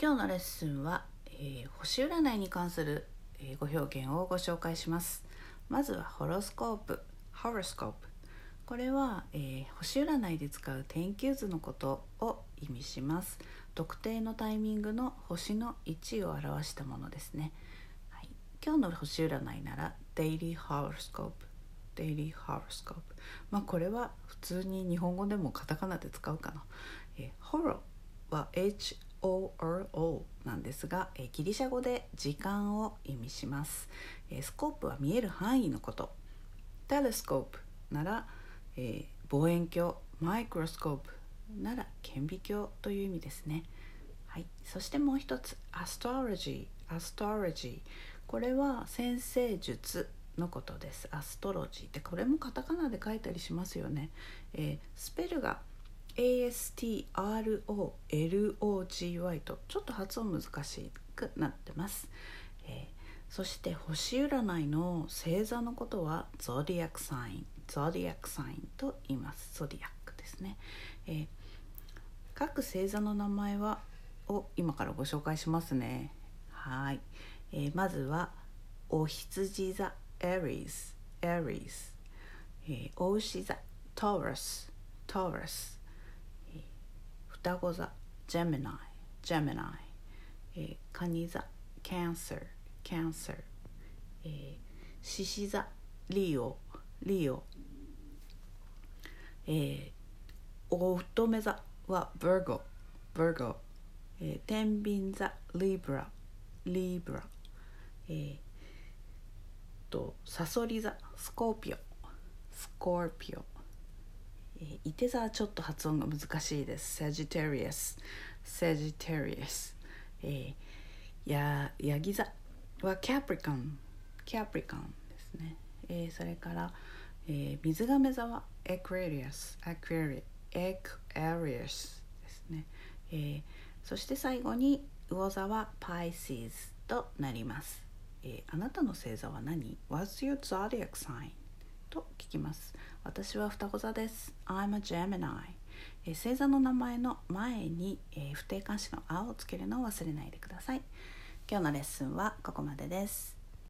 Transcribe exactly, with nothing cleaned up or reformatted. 今日のレッスンは、えー、星占いに関する、えー、ご表現をご紹介します。まずはホロスコープ、ホロスコープ、これは、えー、星占いで使う天球図のことを意味します。特定のタイミングの星の位置を表したものですね、はい、今日の星占いならデイリーホロスコープ、デイリーホロスコープ、まあ、これは普通に日本語でもカタカナで使うかな、えー、ホロは エイチ オー アール オー なんですが、えー、ギリシャ語で時間を意味します、えー、スコープは見える範囲のこと、テレスコープなら、えー、望遠鏡、マイクロスコープなら顕微鏡という意味ですね、はい、そしてもう一つアストロジー、アストロジー、これは占星術のことです。アストロジーってこれもカタカナで書いたりしますよね、えー、スペルがエー エス ティー アール オー エル オー ジー ワイ とちょっと発音難しくなってます、えー、そして星占いの星座のことはゾディアックサイン、ゾディアックサインと言います。ゾディアックですね、えー、各星座の名前はを今からご紹介しますね。はい、えー、まずはお羊座 Aries、 Aries、えー、お牛座 Taurus、 Taurus、双子座 Gemini、 Gemini、えー、蟹座 Cancer、 Cancer、えー、獅子座 Leo、 Leo、えー、乙女座は Virgo、 Virgo、えー、天秤座 Libra、 Libra、えー、と蠍座 Scorpio、 Scorpio、いて座はちょっと発音が難しいです。 Sagittarius、 Sagittarius、 えー、やヤギ座は Capricorn、 Capricorn ですね、えー、それから、えー、水亀座は Aquarius、 Aquarius、 Aquarius ですね、えー、そして最後に魚座は Pisces となります、えー、あなたの星座は何？ What's your zodiac sign？と聞きます。私は双子座です。 I'm a Gemini、えー、星座の名前の前に、えー、不定冠詞の「あ」をつけるのを忘れないでください。今日のレッスンはここまでです。